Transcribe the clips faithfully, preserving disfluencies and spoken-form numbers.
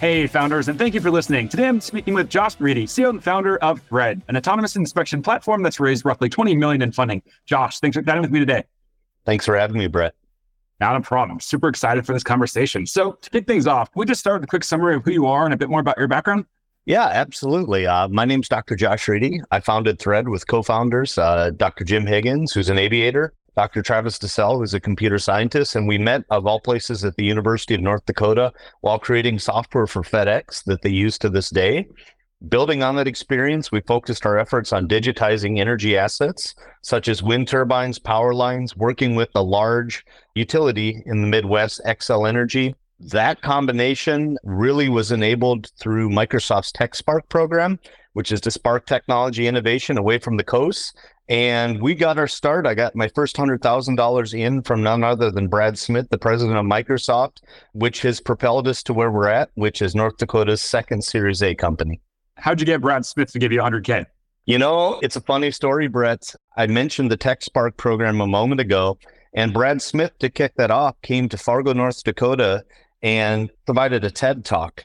Hey, founders, and thank you for listening. Today, I'm speaking with Josh Riedy, C E O and founder of Thread, an autonomous inspection platform that's raised roughly twenty million dollars in funding. Josh, thanks for chatting with me today. Thanks for having me, Brett. Not a problem. Super excited for this conversation. So to kick things off, can we just start with a quick summary of who you are and a bit more about your background? Yeah, absolutely. Uh, my name's Doctor Josh Riedy. I founded Thread with co-founders, uh, Doctor Jim Higgins, who's an aviator, Doctor Travis Desell, who's a computer scientist, and we met, of all places, at the University of North Dakota while creating software for FedEx that they use to this day. Building on that experience, we focused our efforts on digitizing energy assets, such as wind turbines, power lines, working with a large utility in the Midwest, Xcel Energy. That combination really was enabled through Microsoft's TechSpark program, which is to spark technology innovation away from the coast. And we got our start. I got my first one hundred thousand dollars in from none other than Brad Smith, the president of Microsoft, which has propelled us to where we're at, which is North Dakota's second Series A company. How'd you get Brad Smith to give you one hundred K? You know, it's a funny story, Brett. I mentioned the TechSpark program a moment ago, and Brad Smith, to kick that off, came to Fargo, North Dakota, and provided a TED Talk.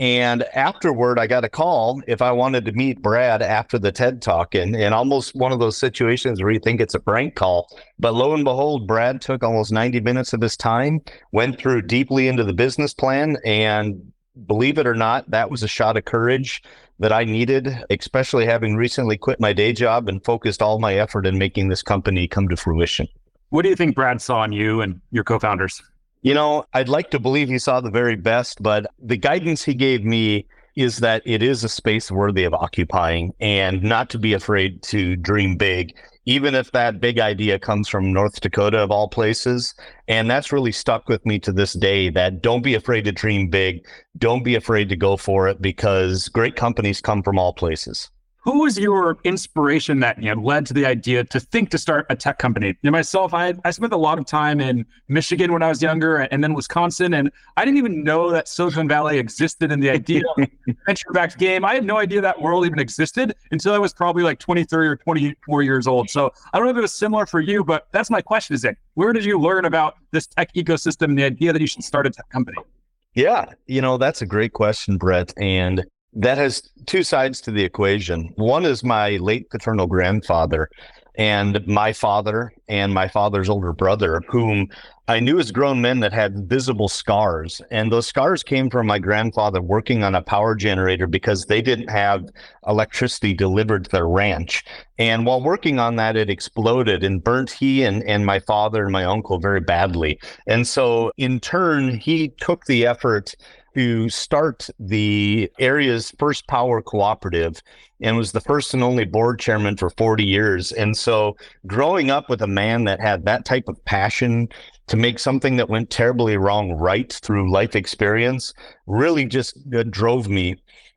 And afterward, I got a call if I wanted to meet Brad after the TED Talk, and, and almost one of those situations where you think it's a prank call. But lo and behold, Brad took almost ninety minutes of his time, went through deeply into the business plan, and believe it or not, that was a shot of courage that I needed, especially having recently quit my day job and focused all my effort in making this company come to fruition. What do you think Brad saw in you and your co-founders? You know, I'd like to believe he saw the very best, but the guidance he gave me is that it is a space worthy of occupying and not to be afraid to dream big, even if that big idea comes from North Dakota of all places. And that's really stuck with me to this day, that don't be afraid to dream big. Don't be afraid to go for it, because great companies come from all places. Who was your inspiration that you know, led to the idea to think to start a tech company? You know, myself, I, I spent a lot of time in Michigan when I was younger, and then Wisconsin, and I didn't even know that Silicon Valley existed in the idea of venture-backed game. I had no idea that world even existed until I was probably like twenty-three or twenty-four years old. So I don't know if it was similar for you, but that's my question is, it, where did you learn about this tech ecosystem and the idea that you should start a tech company? Yeah, you know, that's a great question, Brett. And that has two sides to the equation. One is my late paternal grandfather and my father and my father's older brother, whom I knew as grown men that had visible scars. And those scars came from my grandfather working on a power generator because they didn't have electricity delivered to their ranch. And while working on that, it exploded and burnt he and, and my father and my uncle very badly. And so in turn, he took the effort to start the area's first power cooperative and was the first and only board chairman for forty years. And so growing up with a man that had that type of passion to make something that went terribly wrong right through life experience really just uh, drove me.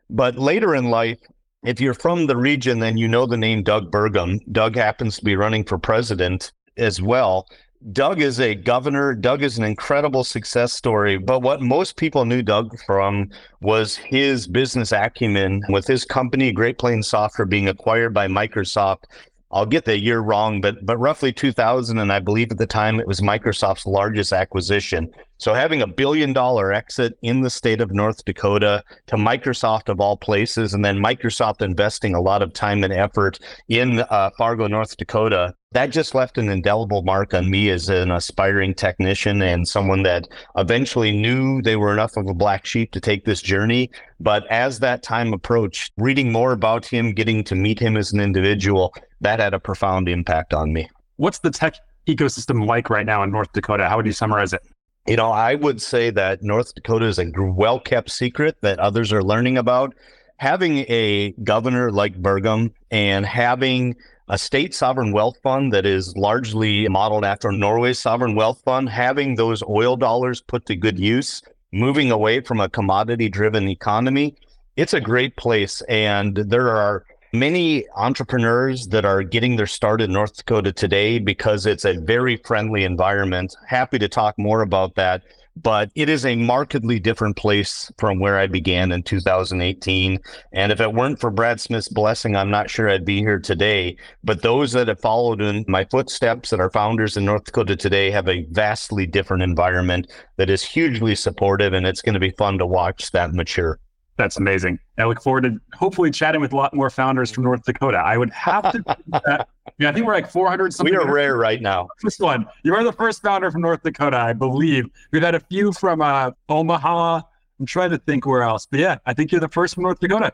But later in life, if you're from the region, then you know the name Doug Burgum. Doug happens to be running for president as well. Doug is a governor. Doug is an incredible success story. But what most people knew Doug from was his business acumen with his company, Great Plains Software, being acquired by Microsoft. I'll get the year wrong, but but roughly two thousand, and I believe at the time it was Microsoft's largest acquisition. So having a billion dollar exit in the state of North Dakota to Microsoft of all places, and then Microsoft investing a lot of time and effort in uh, Fargo, North Dakota, that just left an indelible mark on me as an aspiring technician and someone that eventually knew they were enough of a black sheep to take this journey. But as that time approached, reading more about him, getting to meet him as an individual, that had a profound impact on me. What's the tech ecosystem like right now in North Dakota? How would you summarize it? You know, I would say that North Dakota is a well-kept secret that others are learning about. Having a governor like Burgum and having a state sovereign wealth fund that is largely modeled after Norway's sovereign wealth fund, having those oil dollars put to good use moving away from a commodity-driven economy, it's a great place. And there are many entrepreneurs that are getting their start in North Dakota today because it's a very friendly environment. Happy to talk more about that. But it is a markedly different place from where I began in two thousand eighteen. And if it weren't for Brad Smith's blessing, I'm not sure I'd be here today. But those that have followed in my footsteps that are founders in North Dakota today have a vastly different environment that is hugely supportive, and it's going to be fun to watch that mature. That's amazing. I look forward to hopefully chatting with a lot more founders from North Dakota. I would have to that. Yeah, I think we're like four hundred something. We are rare right now. This one. You are the first founder from North Dakota, I believe. We've had a few from uh, Omaha. I'm trying to think where else. But yeah, I think you're the first from North Dakota.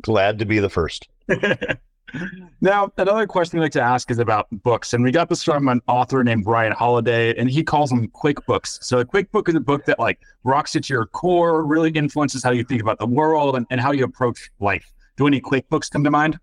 Glad to be the first. Now, another question I'd like to ask is about books. And we got this from an author named Brian Holiday, and he calls them QuickBooks. So a QuickBook is a book that like rocks you to your core, really influences how you think about the world and, and how you approach life. Do any QuickBooks come to mind?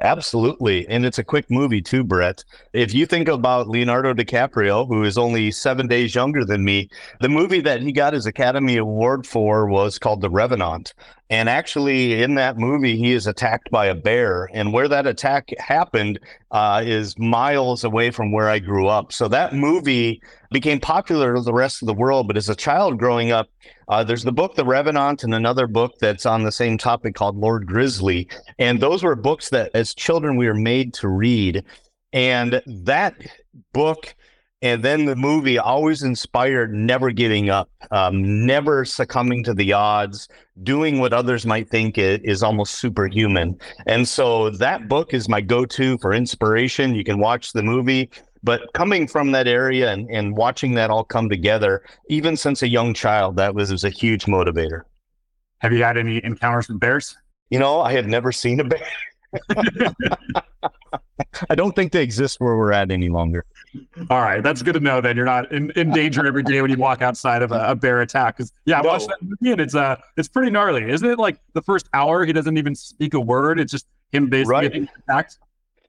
Absolutely. And it's a quick movie too, Brett. If you think about Leonardo DiCaprio, who is only seven days younger than me, the movie that he got his Academy Award for was called The Revenant. And actually in that movie, he is attacked by a bear. And where that attack happened uh, is miles away from where I grew up. So that movie became popular to the rest of the world. But as a child growing up, uh, there's the book, The Revenant, and another book that's on the same topic called Lord Grizzly. And those were books that as children we were made to read. And that book and then the movie always inspired never giving up, um, never succumbing to the odds, doing what others might think is almost superhuman. And so that book is my go-to for inspiration. You can watch the movie. But coming from that area and, and watching that all come together, even since a young child, that was, was a huge motivator. Have you had any encounters with bears? You know, I have never seen a bear. I don't think they exist where we're at any longer. All right. That's good to know that you're not in, in danger every day when you walk outside of a, a bear attack. Yeah, I no. watched that movie and it's, uh, it's pretty gnarly. Isn't it like the first hour, he doesn't even speak a word. It's just him basically right. getting attacked.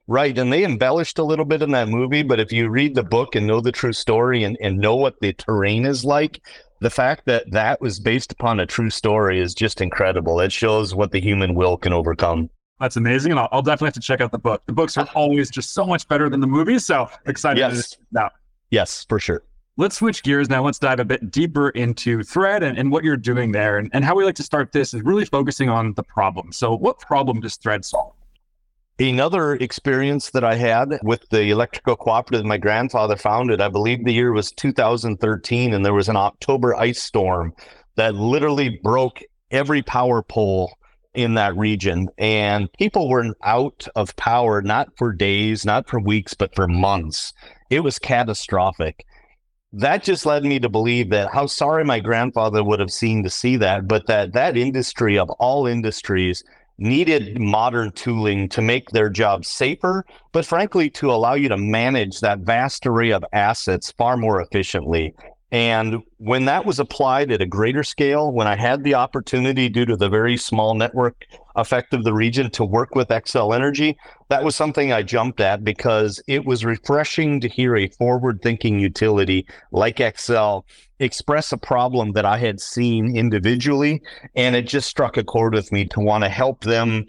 Right. And they embellished a little bit in that movie. But if you read the book and know the true story and, and know what the terrain is like, the fact that that was based upon a true story is just incredible. It shows what the human will can overcome. That's amazing. And I'll, I'll definitely have to check out the book. The books are always just so much better than the movies. So excited. Yes. Now. Yes, for sure. Let's switch gears now. Let's dive a bit deeper into Thread and, and what you're doing there. And, and how we like to start this is really focusing on the problem. So what problem does Thread solve? Another experience that I had with the electrical cooperative my grandfather founded, I believe the year was two thousand thirteen, and there was an October ice storm that literally broke every power pole in that region. And people were out of power, not for days, not for weeks, but for months. It was catastrophic. That just led me to believe that how sorry my grandfather would have seen to see that, but that that industry of all industries needed modern tooling to make their job safer, but frankly, to allow you to manage that vast array of assets far more efficiently. And when that was applied at a greater scale, when I had the opportunity due to the very small network effect of the region to work with Xcel Energy, that was something I jumped at because it was refreshing to hear a forward-thinking utility like Xcel express a problem that I had seen individually, and it just struck a chord with me to want to help them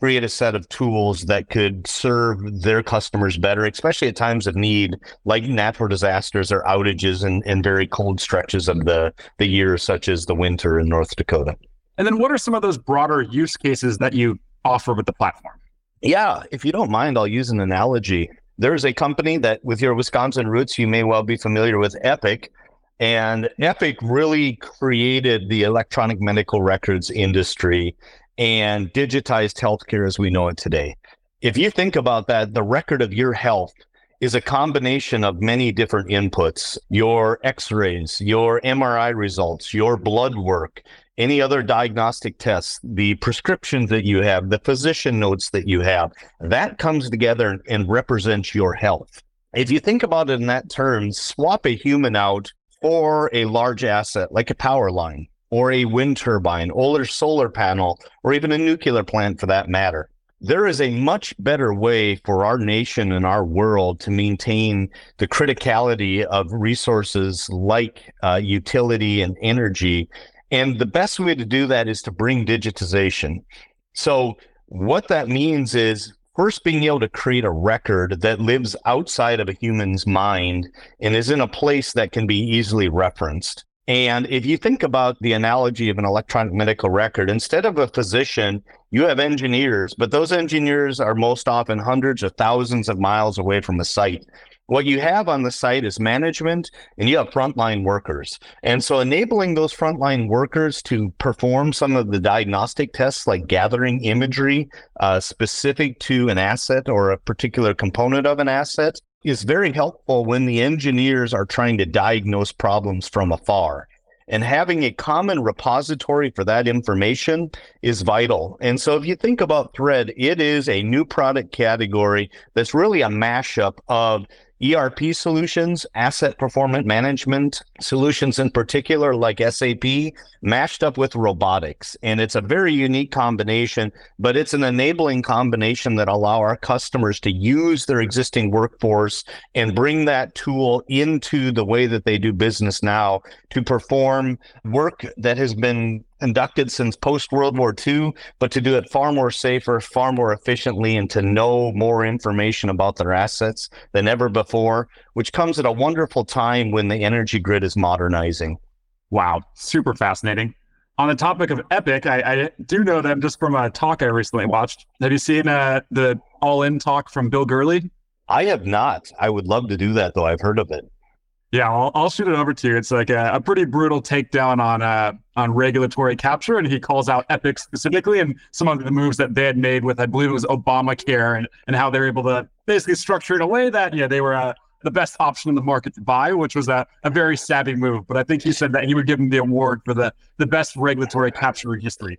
create a set of tools that could serve their customers better, especially at times of need, like natural disasters or outages and, and very cold stretches of the, the year, such as the winter in North Dakota. And then what are some of those broader use cases that you offer with the platform? Yeah, if you don't mind, I'll use an analogy. There's a company that with your Wisconsin roots, you may well be familiar with, Epic. And Epic really created the electronic medical records industry and digitized healthcare as we know it today. If you think about that, the record of your health is a combination of many different inputs, your x-rays, your M R I results, your blood work, any other diagnostic tests, the prescriptions that you have, the physician notes that you have, that comes together and represents your health. If you think about it in that term, swap a human out for a large asset like a power line, or a wind turbine, or a solar panel, or even a nuclear plant for that matter. there is a much better way for our nation and our world to maintain the criticality of resources like uh, utility and energy. And the best way to do that is to bring digitization. So what that means is first being able to create a record that lives outside of a human's mind and is in a place that can be easily referenced. And if you think about the analogy of an electronic medical record, instead of a physician, you have engineers, but those engineers are most often hundreds or thousands of miles away from a site. What you have on the site is management, and you have frontline workers. And so enabling those frontline workers to perform some of the diagnostic tests, like gathering imagery uh, specific to an asset or a particular component of an asset, is very helpful when the engineers are trying to diagnose problems from afar. And having a common repository for that information is vital. And so if you think about Thread, it is a new product category that's really a mashup of E R P solutions, asset performance management solutions in particular, like S A P, mashed up with robotics. And it's a very unique combination, but it's an enabling combination that allows our customers to use their existing workforce and bring that tool into the way that they do business now to perform work that has been conducted since post-World War Two, but to do it far more safer, far more efficiently, and to know more information about their assets than ever before, which comes at a wonderful time when the energy grid is modernizing. Wow, super fascinating. On the topic of Epic, I, I do know them just from a talk I recently watched. Have you seen uh, the all-in talk from Bill Gurley? I have not. I would love to do that, though. I've heard of it. Yeah, I'll, I'll shoot it over to you. It's like a, a pretty brutal takedown on uh, on regulatory capture, and he calls out Epic specifically and some of the moves that they had made with, I believe it was Obamacare, and, and how they were able to basically structure it in a way that, yeah, they were uh, the best option in the market to buy, which was a, a very savvy move. But I think he said that he would give him the award for the, the best regulatory capture in history.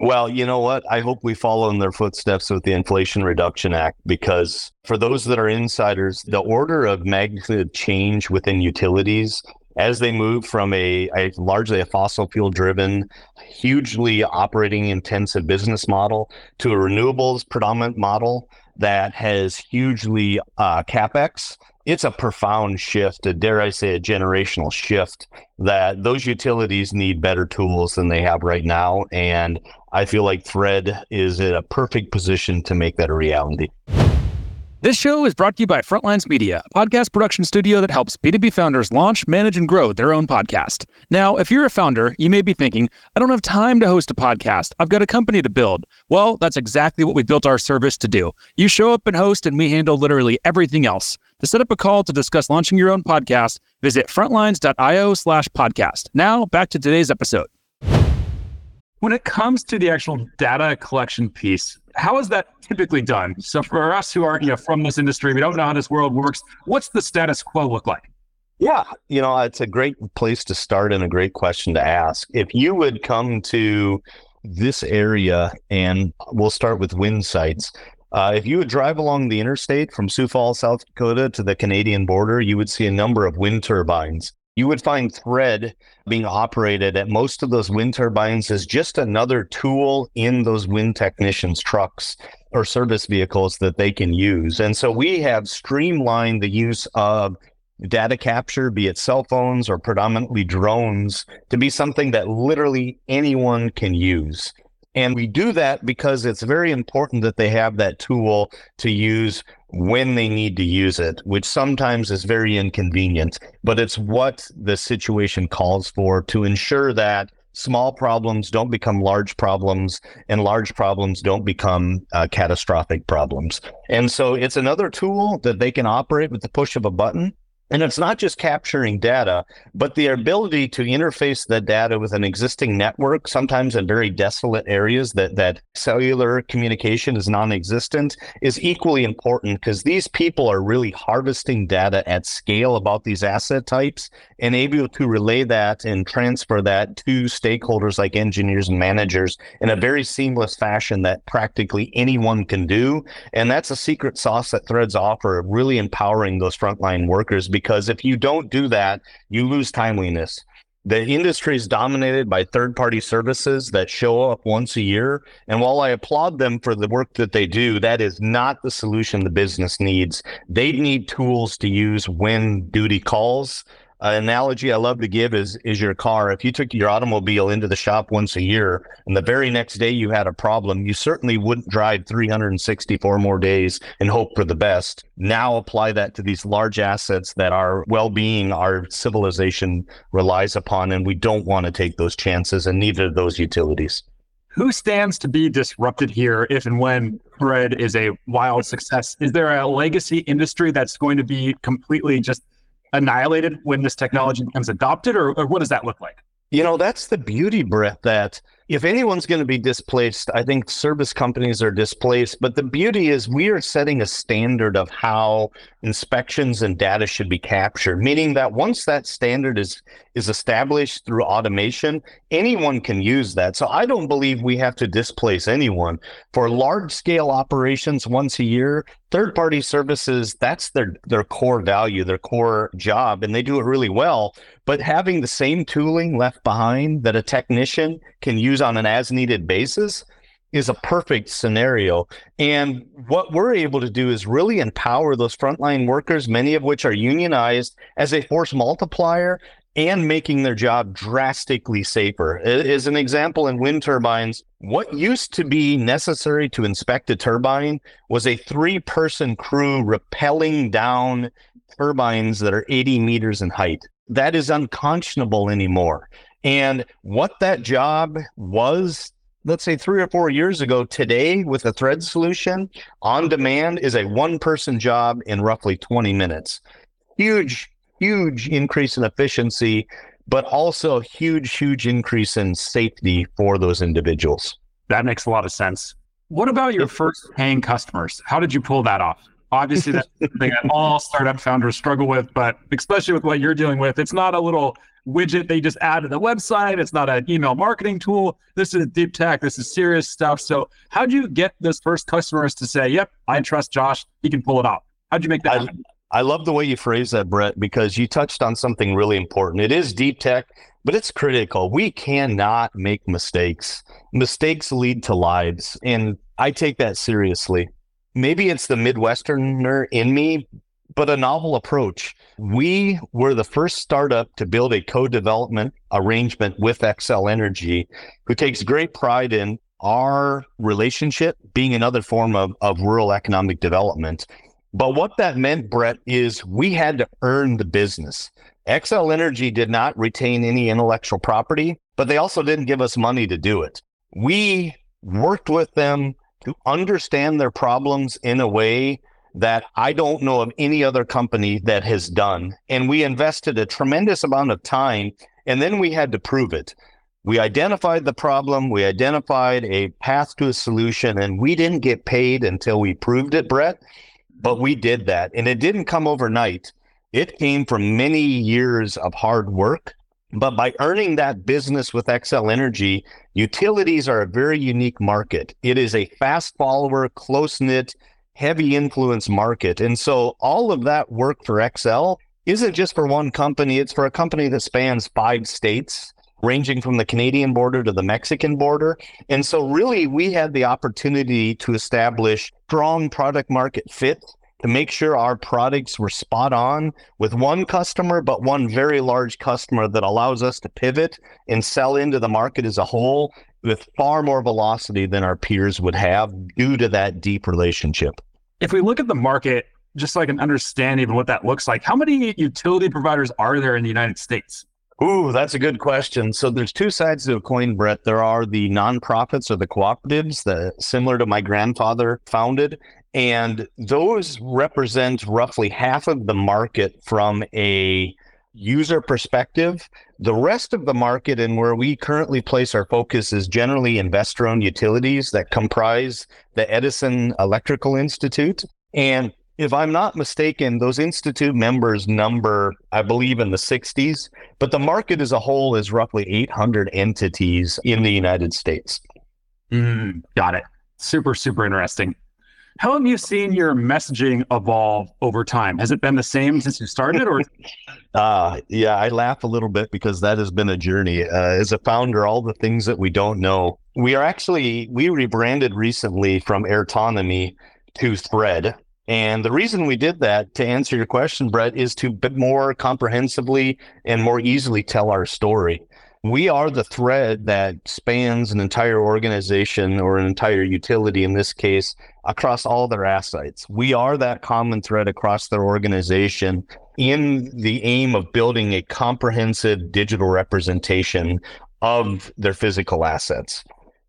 Well, you know what? I hope we follow in their footsteps with the Inflation Reduction Act, because for those that are insiders, the order of magnitude change within utilities as they move from a, a largely a fossil fuel driven, hugely operating intensive business model to a renewables predominant model that has hugely uh, CapEx. It's a profound shift, a, dare I say, a generational shift, that those utilities need better tools than they have right now. And I feel like Thread is in a perfect position to make that a reality. This show is brought to you by Frontlines Media, a podcast production studio that helps B two B founders launch, manage, and grow their own podcast. Now, if you're a founder, you may be thinking, I don't have time to host a podcast. I've got a company to build. Well, that's exactly what we built our service to do. You show up and host, and we handle literally everything else. To set up a call to discuss launching your own podcast, visit frontlines.io slash podcast. Now, back to today's episode. When it comes to the actual data collection piece, how is that typically done? So for us who aren't, you know, from this industry, we don't know how this world works. What's the status quo look like? Yeah, you know, it's a great place to start and a great question to ask. If you would come to this area, and we'll start with wind sites. Uh, if you would drive along the interstate from Sioux Falls, South Dakota to the Canadian border, you would see a number of wind turbines. You would find Thread being operated at most of those wind turbines as just another tool in those wind technicians' trucks or service vehicles that they can use. And so we have streamlined the use of data capture, be it cell phones or predominantly drones, to be something that literally anyone can use. And we do that because it's very important that they have that tool to use when they need to use it, which sometimes is very inconvenient, but it's what the situation calls for to ensure that small problems don't become large problems and large problems don't become uh, catastrophic problems. And so it's another tool that they can operate with the push of a button. And it's not just capturing data, but the ability to interface the data with an existing network, sometimes in very desolate areas that, that cellular communication is non-existent, is equally important, because these people are really harvesting data at scale about these asset types and able to relay that and transfer that to stakeholders like engineers and managers in a very seamless fashion that practically anyone can do. And that's a secret sauce that Threads offer, really empowering those frontline workers. Because if you don't do that, you lose timeliness. The industry is dominated by third-party services that show up once a year. And while I applaud them for the work that they do, that is not the solution the business needs. They need tools to use when duty calls. An analogy I love to give is, is your car. If you took your automobile into the shop once a year and the very next day you had a problem, you certainly wouldn't drive three hundred sixty-four more days and hope for the best. Now apply that to these large assets that our well-being, our civilization relies upon, and we don't want to take those chances, and neither of those utilities. Who stands to be disrupted here if and when Thread is a wild success? Is there a legacy industry that's going to be completely just annihilated when this technology becomes adopted, or, or what does that look like? You know, that's the beauty, Brett, that if anyone's going to be displaced, I think service companies are displaced. But the beauty is we are setting a standard of how inspections and data should be captured, meaning that once that standard is is established through automation, anyone can use that. So I don't believe we have to displace anyone. For large-scale operations once a year, third-party services, that's their, their core value, their core job, and they do it really well. But having the same tooling left behind that a technician can use on an as-needed basis is a perfect scenario. And what we're able to do is really empower those frontline workers, many of which are unionized, as a force multiplier and making their job drastically safer. As an example, in wind turbines, what used to be necessary to inspect a turbine was a three-person crew rappelling down turbines that are eighty meters in height. That is unconscionable anymore. And what that job was, let's say three or four years ago, today with the Thread solution, on demand, is a one-person job in roughly twenty minutes. Huge Huge increase in efficiency, but also a huge, huge increase in safety for those individuals. That makes a lot of sense. What about your first paying customers? How did you pull that off? Obviously, that's something that all startup founders struggle with, but especially with what you're dealing with, it's not a little widget they just add to the website. It's not an email marketing tool. This is deep tech. This is serious stuff. So how'd you get those first customers to say, yep, I trust Josh, he can pull it off? How'd you make that I- happen? I love the way you phrase that, Brett, because you touched on something really important. It is deep tech, but it's critical. We cannot make mistakes. Mistakes lead to lives, and I take that seriously. Maybe it's the Midwesterner in me, but a novel approach. We were the first startup to build a co-development arrangement with Xcel Energy, who takes great pride in our relationship being another form of, of rural economic development. But what that meant, Brett, is we had to earn the business. Xcel Energy did not retain any intellectual property, but they also didn't give us money to do it. We worked with them to understand their problems in a way that I don't know of any other company that has done. And we invested a tremendous amount of time, and then we had to prove it. We identified the problem, we identified a path to a solution, and we didn't get paid until we proved it, Brett. But we did that, and it didn't come overnight. It came from many years of hard work. But by earning that business with Xcel Energy, utilities are a very unique market. It is a fast follower, close-knit, heavy influence market. And so all of that work for Xcel isn't just for one company. It's for a company that spans five states, ranging from the Canadian border to the Mexican border. And so really, we had the opportunity to establish strong product market fit to make sure our products were spot on with one customer, but one very large customer that allows us to pivot and sell into the market as a whole with far more velocity than our peers would have due to that deep relationship. If we look at the market, just so I can understand even what that looks like, how many utility providers are there in the United States? Ooh, that's a good question. So there's two sides to a coin, Brett. There are the nonprofits or the cooperatives, the, similar to my grandfather founded, and those represent roughly half of the market from a user perspective. The rest of the market and where we currently place our focus is generally investor-owned utilities that comprise the Edison Electrical Institute. And if I'm not mistaken, those institute members number, I believe, in the sixties, but the market as a whole is roughly eight hundred entities in the United States. Mm, got it. Super, super interesting. How have you seen your messaging evolve over time? Has it been the same since you started? Or uh, yeah, I laugh a little bit because that has been a journey. Uh, as a founder, all the things that we don't know. We are actually, we rebranded recently from Airtonomy to Thread. And the reason we did that, to answer your question, Brett, is to more comprehensively and more easily tell our story. We are the thread that spans an entire organization or an entire utility, in this case, across all their assets. We are that common thread across their organization in the aim of building a comprehensive digital representation of their physical assets.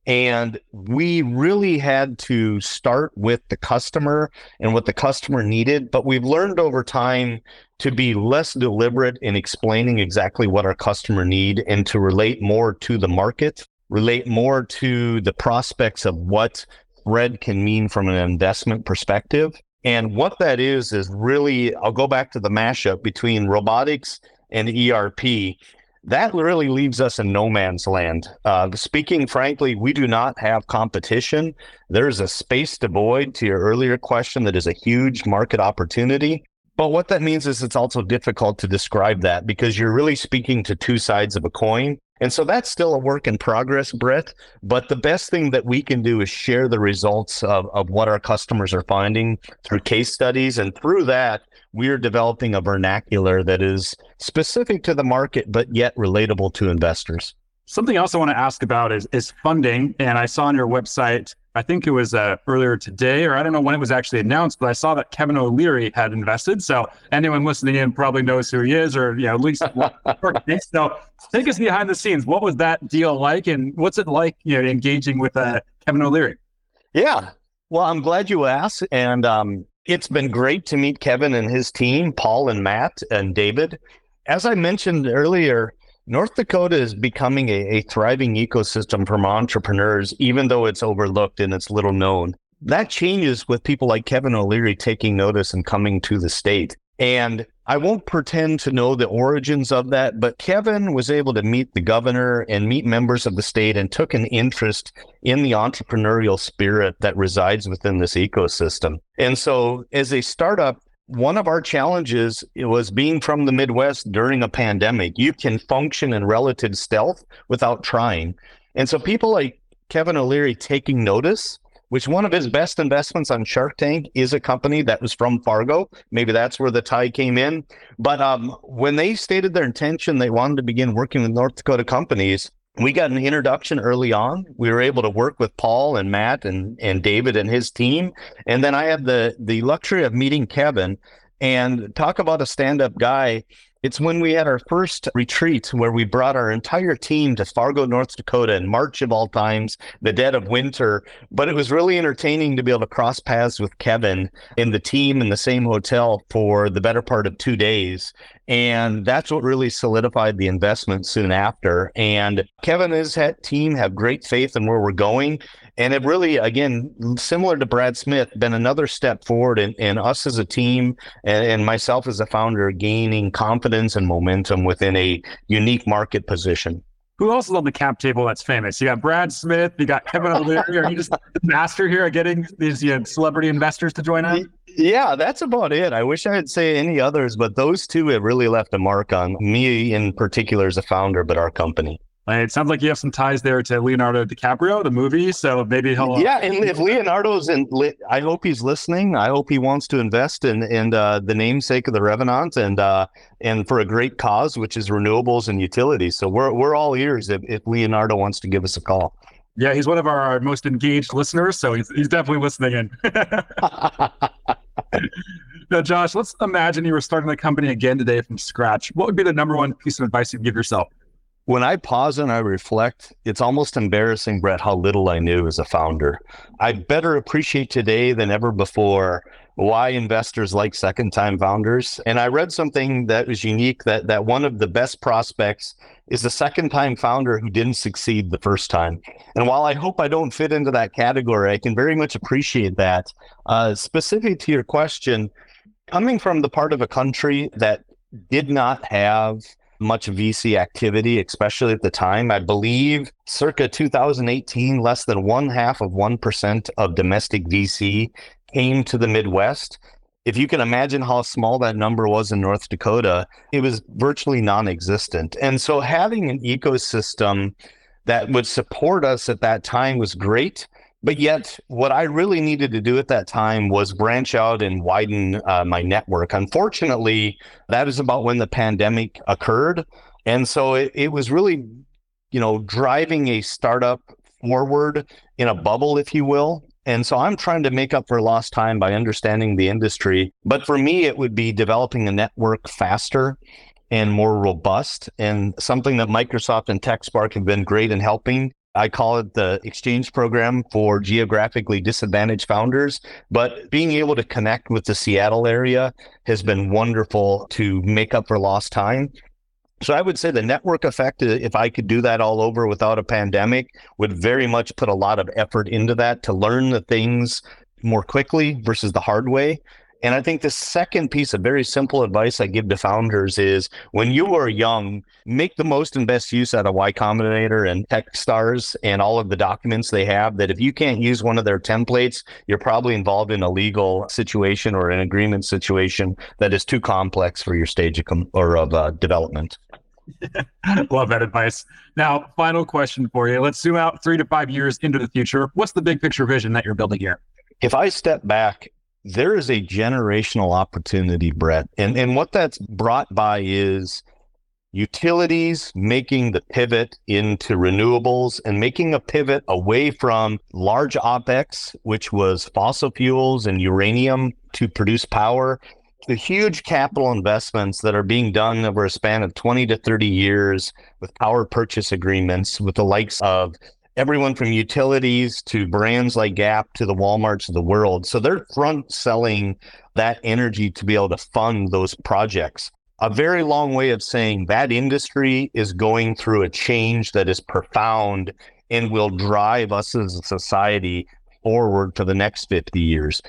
And we really had to start with the customer and what the customer needed, but we've learned over time to be less deliberate in explaining exactly what our customer need and to relate more to the market, relate more to the prospects of what Thread can mean from an investment perspective. And what that is, is really, I'll go back to the mashup between robotics and E R P. That really leaves us in no man's land. Uh, speaking frankly, we do not have competition. There's a space to void, to your earlier question, that is a huge market opportunity. But what that means is it's also difficult to describe that because you're really speaking to two sides of a coin. And so that's still a work in progress, Brett. But the best thing that we can do is share the results of, of what our customers are finding through case studies. And through that, we are developing a vernacular that is specific to the market, but yet relatable to investors. Something else I want to ask about is, is funding. And I saw on your website, I think it was uh, earlier today, or I don't know when it was actually announced, but I saw that Kevin O'Leary had invested. So anyone listening in probably knows who he is, or you know, at least. So take us behind the scenes. What was that deal like, and what's it like, you know, engaging with uh, Kevin O'Leary? Yeah, well, I'm glad you asked, and um, it's been great to meet Kevin and his team, Paul and Matt and David. As I mentioned earlier, North Dakota is becoming a, a thriving ecosystem from entrepreneurs, even though it's overlooked and it's little known. That changes with people like Kevin O'Leary taking notice and coming to the state. And I won't pretend to know the origins of that, but Kevin was able to meet the governor and meet members of the state and took an interest in the entrepreneurial spirit that resides within this ecosystem. And so as a startup, one of our challenges was being from the Midwest during a pandemic. You can function in relative stealth without trying. And so people like Kevin O'Leary taking notice, which one of his best investments on Shark Tank is a company that was from Fargo. Maybe that's where the tie came in. But um, when they stated their intention, they wanted to begin working with North Dakota companies. We got an introduction early on. We were able to work with Paul and Matt and, and David and his team. And then I had the, the luxury of meeting Kevin, and talk about a stand-up guy. It's when we had our first retreat where we brought our entire team to Fargo, North Dakota in March of all times, the dead of winter. But it was really entertaining to be able to cross paths with Kevin and the team in the same hotel for the better part of two days. And that's what really solidified the investment soon after. And Kevin and his team have great faith in where we're going. And it really, again, similar to Brad Smith, been another step forward in, in us as a team and, and myself as a founder gaining confidence and momentum within a unique market position. Who else is on the cap table that's famous? You got Brad Smith, you got Kevin O'Leary. Are you just the master here at getting these, you know, celebrity investors to join us? Yeah, that's about it. I wish I could say any others, but those two have really left a mark on me in particular as a founder, but our company. It sounds like you have some ties there to Leonardo DiCaprio, the movie, so maybe he'll... Yeah, and if Leonardo's in... I hope he's listening. I hope he wants to invest in, in uh, the namesake of The Revenant and uh, and for a great cause, which is renewables and utilities. So we're we're all ears if, if Leonardo wants to give us a call. Yeah, he's one of our most engaged listeners, so he's, he's definitely listening in. Now, Josh, let's imagine you were starting the company again today from scratch. What would be the number one piece of advice you'd give yourself? When I pause and I reflect, it's almost embarrassing, Brett, how little I knew as a founder. I better appreciate today than ever before why investors like second-time founders. And I read something that was unique, that that one of the best prospects is the second-time founder who didn't succeed the first time. And while I hope I don't fit into that category, I can very much appreciate that. Uh, specific to your question, coming from the part of a country that did not have much V C activity, especially at the time. I believe circa two thousand eighteen, less than one half of one percent of domestic V C came to the Midwest. If you can imagine how small that number was in North Dakota, it was virtually non-existent. And so having an ecosystem that would support us at that time was great. But yet what I really needed to do at that time was branch out and widen uh, my network. Unfortunately, that is about when the pandemic occurred. And so it, it was really, you know, driving a startup forward in a bubble, if you will. And so I'm trying to make up for lost time by understanding the industry. But for me, it would be developing a network faster and more robust, and something that Microsoft and TechSpark have been great in helping. I call it the exchange program for geographically disadvantaged founders. But being able to connect with the Seattle area has been wonderful to make up for lost time. So I would say the network effect, if I could do that all over without a pandemic, would very much put a lot of effort into that to learn the things more quickly versus the hard way. And I think the second piece of very simple advice I give to founders is when you are young, make the most and best use out of Y Combinator and Techstars and all of the documents they have, that if you can't use one of their templates, you're probably involved in a legal situation or an agreement situation that is too complex for your stage of com- or of uh, development. Love that advice. Now, final question for you. Let's zoom out three to five years into the future. What's the big picture vision that you're building here? If I step back, there is a generational opportunity, Brett. And, and what that's brought by is utilities making the pivot into renewables and making a pivot away from large OPEX, which was fossil fuels and uranium to produce power. The huge capital investments that are being done over a span of twenty to thirty years with power purchase agreements with the likes of everyone from utilities to brands like Gap to the Walmarts of the world. So they're front selling that energy to be able to fund those projects. A very long way of saying that industry is going through a change that is profound and will drive us as a society forward for the next fifty years.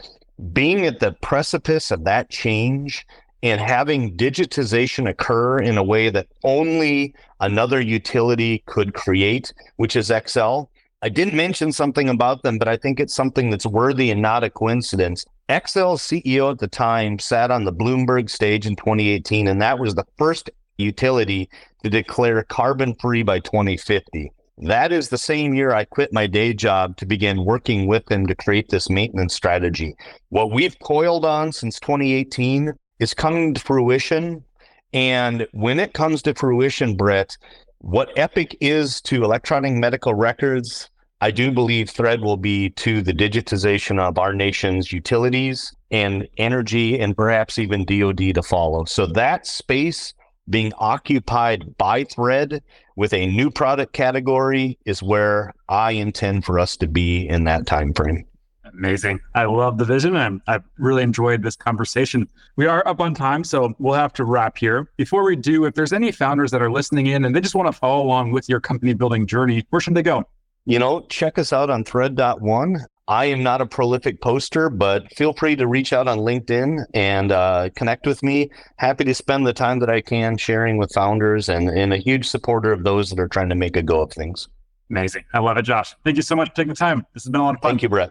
Being at the precipice of that change and having digitization occur in a way that only another utility could create, which is Xcel. I didn't mention something about them, but I think it's something that's worthy and not a coincidence. Xcel's C E O at the time sat on the Bloomberg stage in twenty eighteen, and that was the first utility to declare carbon-free by twenty fifty. That is the same year I quit my day job to begin working with them to create this maintenance strategy. What we've coiled on since twenty eighteen is coming to fruition. And when it comes to fruition, Brett, what Epic is to electronic medical records, I do believe Thread will be to the digitization of our nation's utilities and energy, and perhaps even D O D to follow. So that space being occupied by Thread with a new product category is where I intend for us to be in that time frame. Amazing. I love the vision, and I've really enjoyed this conversation. We are up on time, so we'll have to wrap here. Before we do, if there's any founders that are listening in and they just want to follow along with your company building journey, where should they go? You know, check us out on thread dot one. I am not a prolific poster, but feel free to reach out on LinkedIn and uh, connect with me. Happy to spend the time that I can sharing with founders, and, and a huge supporter of those that are trying to make a go of things. Amazing. I love it, Josh. Thank you so much for taking the time. This has been a lot of fun. Thank you, Brett.